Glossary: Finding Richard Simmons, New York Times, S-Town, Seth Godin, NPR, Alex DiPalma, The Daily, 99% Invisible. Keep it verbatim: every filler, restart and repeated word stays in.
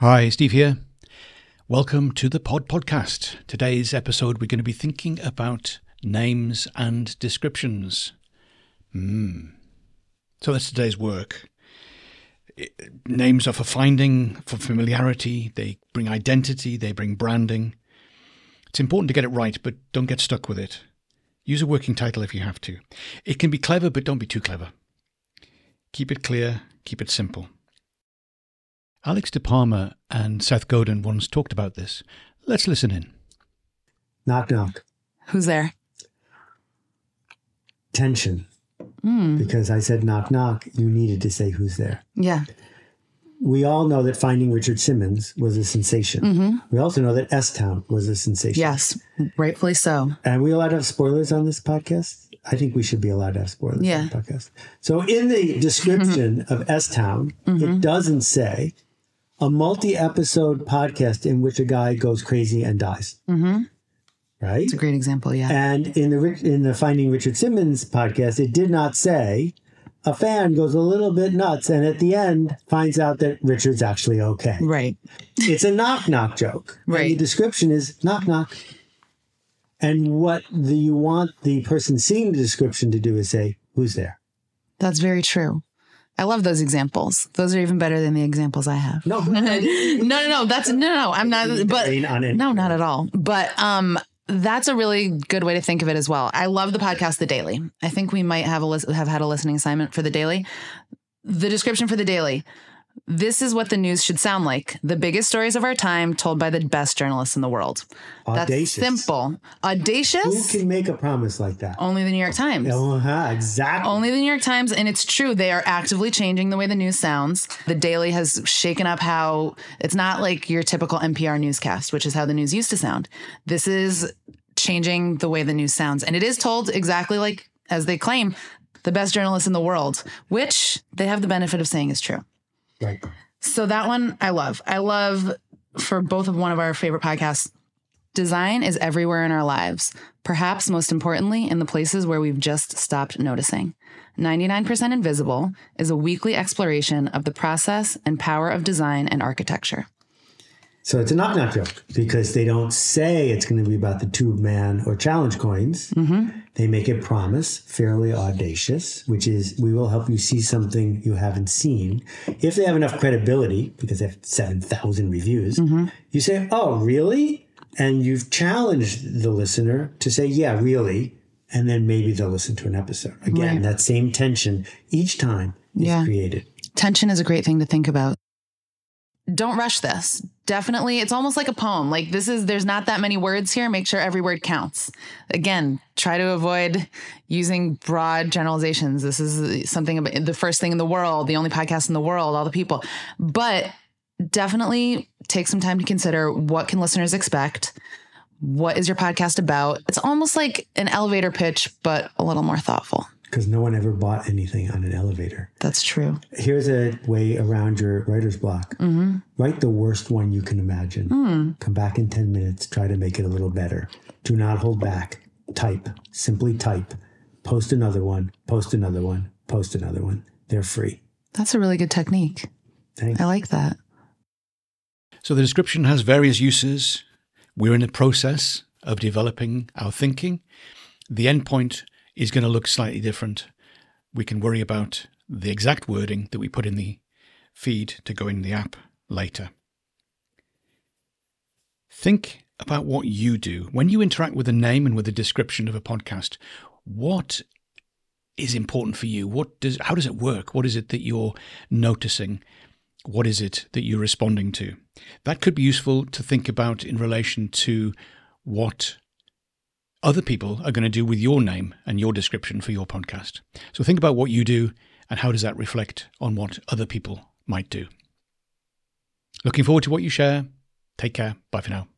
Hi, Steve here. Welcome to the Pod Podcast. Today's episode, we're going to be thinking about names and descriptions. Mm. So that's today's work. It, names are for finding, for familiarity. They bring identity. They bring branding. It's important to get it right, but don't get stuck with it. Use a working title if you have to. It can be clever, but don't be too clever. Keep it clear. Keep it simple. Alex DiPalma and Seth Godin once talked about this. Let's listen in. Knock, knock. Who's there? Tension. Mm. Because I said knock, knock, you needed to say who's there. Yeah. We all know that Finding Richard Simmons was a sensation. Mm-hmm. We also know that S-Town was a sensation. Yes, rightfully so. And we allowed to have spoilers on this podcast? I think we should be allowed to have spoilers yeah. on the podcast. So in the description of S-Town, mm-hmm. it doesn't say a multi-episode podcast in which a guy goes crazy and dies. Mm-hmm. Right? It's a great example, yeah. And in the in the Finding Richard Simmons podcast, it did not say a fan goes a little bit nuts and at the end finds out that Richard's actually okay. Right. It's a knock-knock joke. Right. And the description is knock-knock. And what the, you want the person seeing the description to do is say, who's there? That's very true. I love those examples. Those are even better than the examples I have. No, no, no, no. That's no, no. I'm not. But no, not at all. But um, that's a really good way to think of it as well. I love the podcast, The Daily. I think we might have a list, have had a listening assignment for The Daily. The description for The Daily. This is what the news should sound like. The biggest stories of our time told by the best journalists in the world. Audacious. That's simple. Audacious? Who can make a promise like that? Only the New York Times. Uh-huh, exactly. Only the New York Times. And it's true. They are actively changing the way the news sounds. The Daily has shaken up how it's not like your typical N P R newscast, which is how the news used to sound. This is changing the way the news sounds. And it is told exactly like, as they claim, the best journalists in the world, which they have the benefit of saying is true. Right. So that one I love. I love for both of one of our favorite podcasts. Design is everywhere in our lives, perhaps most importantly in the places where we've just stopped noticing. ninety-nine percent Invisible is a weekly exploration of the process and power of design and architecture. So it's a knock-knock joke because they don't say it's going to be about the tube man or challenge coins. Mm-hmm. They make a promise, fairly audacious, which is we will help you see something you haven't seen. If they have enough credibility, because they have seven thousand reviews, mm-hmm. you say, oh, really? And you've challenged the listener to say, yeah, really? And then maybe they'll listen to an episode. Again, right. That same tension each time is yeah. created. Tension is a great thing to think about. Don't rush this. Definitely. It's almost like a poem. Like this is, there's not that many words here. Make sure every word counts. Again, try to avoid using broad generalizations. This is something about the first thing in the world, the only podcast in the world, all the people, but definitely take some time to consider what can listeners expect? What is your podcast about? It's almost like an elevator pitch, but a little more thoughtful. Because no one ever bought anything on an elevator. That's true. Here's a way around your writer's block. Mm-hmm. Write the worst one you can imagine. Mm. Come back in ten minutes. Try to make it a little better. Do not hold back. Type. Simply type. Post another one. Post another one. Post another one. They're free. That's a really good technique. Thanks. I like that. So the description has various uses. We're in the process of developing our thinking. The end point is going to look slightly different. We can worry about the exact wording that we put in the feed to go in the app later. Think about what you do. When you interact with a name and with a description of a podcast, what is important for you? What does, how does it work? What is it that you're noticing? What is it that you're responding to? That could be useful to think about in relation to what other people are going to do with your name and your description for your podcast. So think about what you do and how does that reflect on what other people might do. Looking forward to what you share. Take care. Bye for now.